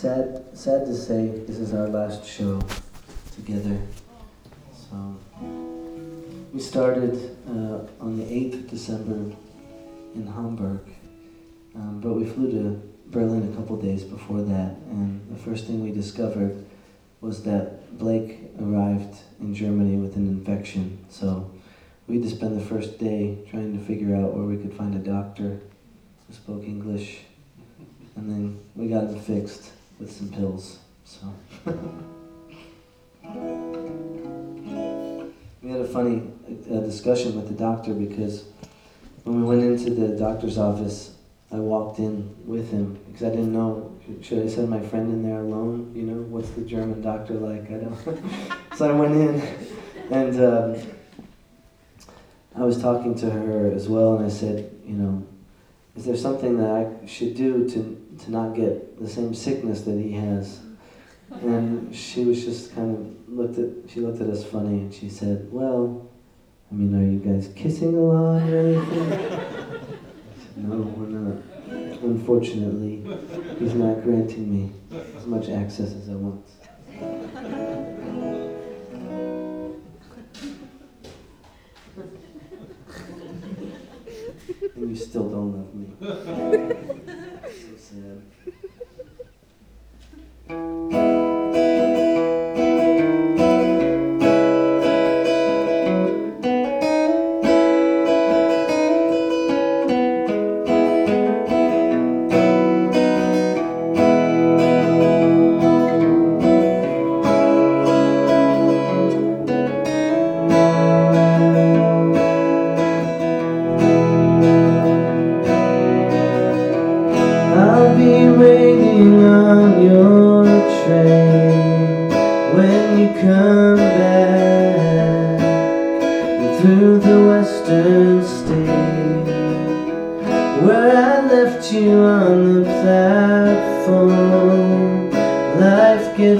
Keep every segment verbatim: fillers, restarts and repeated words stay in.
sad, sad to say, this is our last show together. So we started uh, on the eighth of December in Hamburg, um, but we flew to Berlin a couple days before that, and the first thing we discovered was that Blake arrived in Germany with an infection. So we had to spend the first day trying to figure out where we could find a doctor who spoke English, and then we got him fixed with some pills. So we had a funny uh, discussion with the doctor, because when we went into the doctor's office, I walked in with him because I didn't know, should I send my friend in there alone? You know, what's the German doctor like? I don't. So I went in, and um, I was talking to her as well, and I said, you know, is there something that I should do to to not get the same sickness that he has? And she was just kind of looked at she looked at us funny, and she said, well, I mean, are you guys kissing a lot or anything? No, we're not. Unfortunately, he's not granting me as much access as I want. And you still don't love me.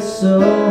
So sad.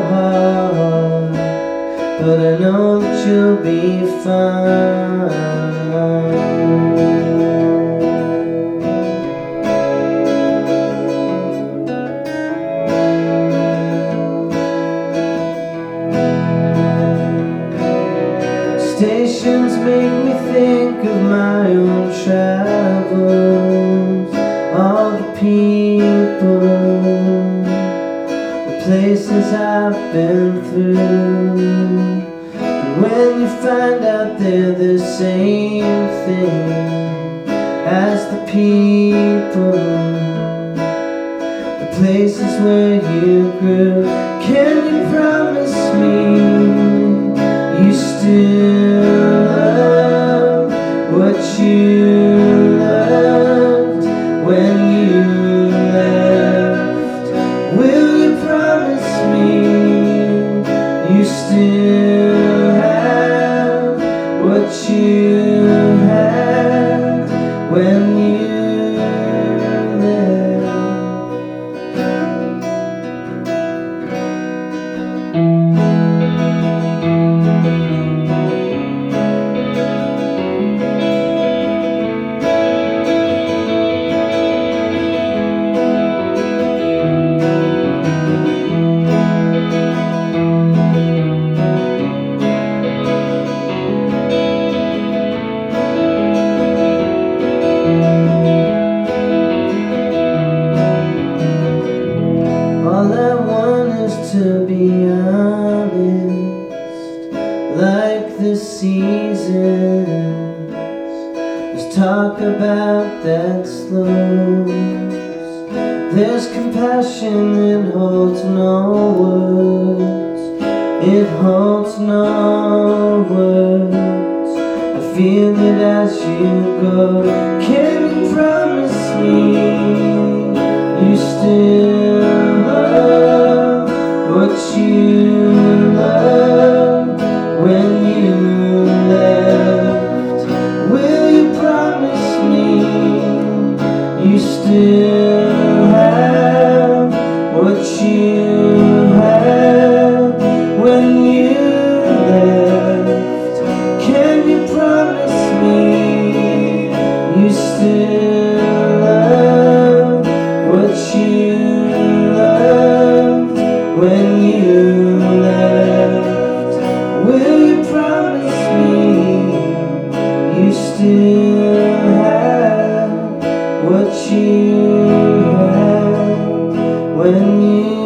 You still love what you still have what you had when you